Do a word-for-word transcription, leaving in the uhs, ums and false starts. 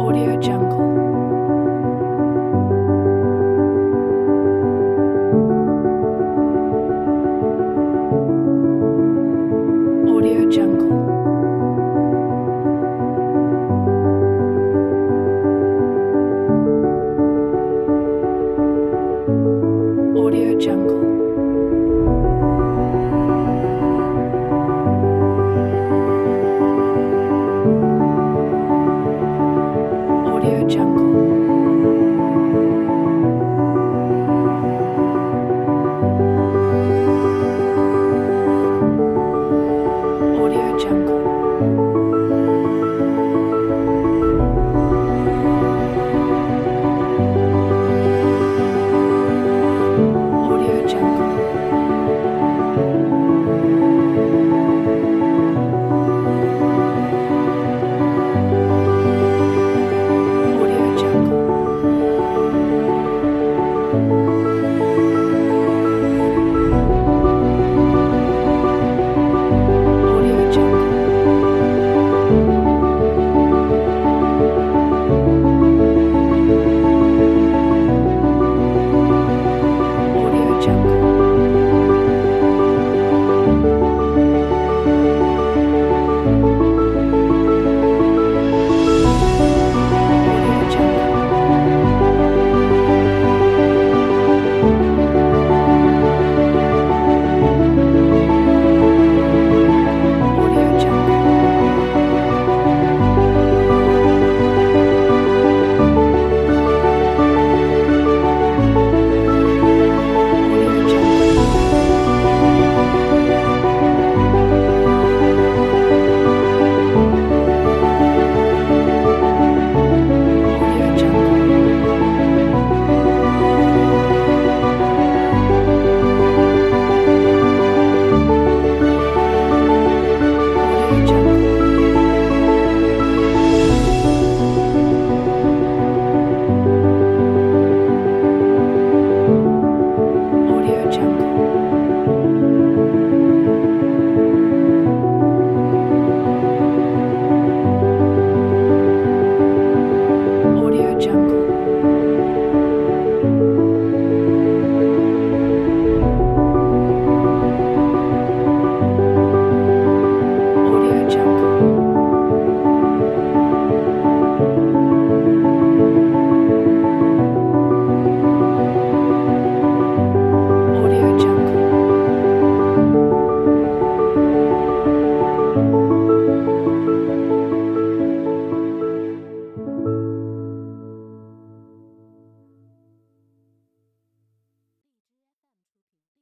Audio Jungle. Audio Jungle. Audio Jungle. Audio Jungle.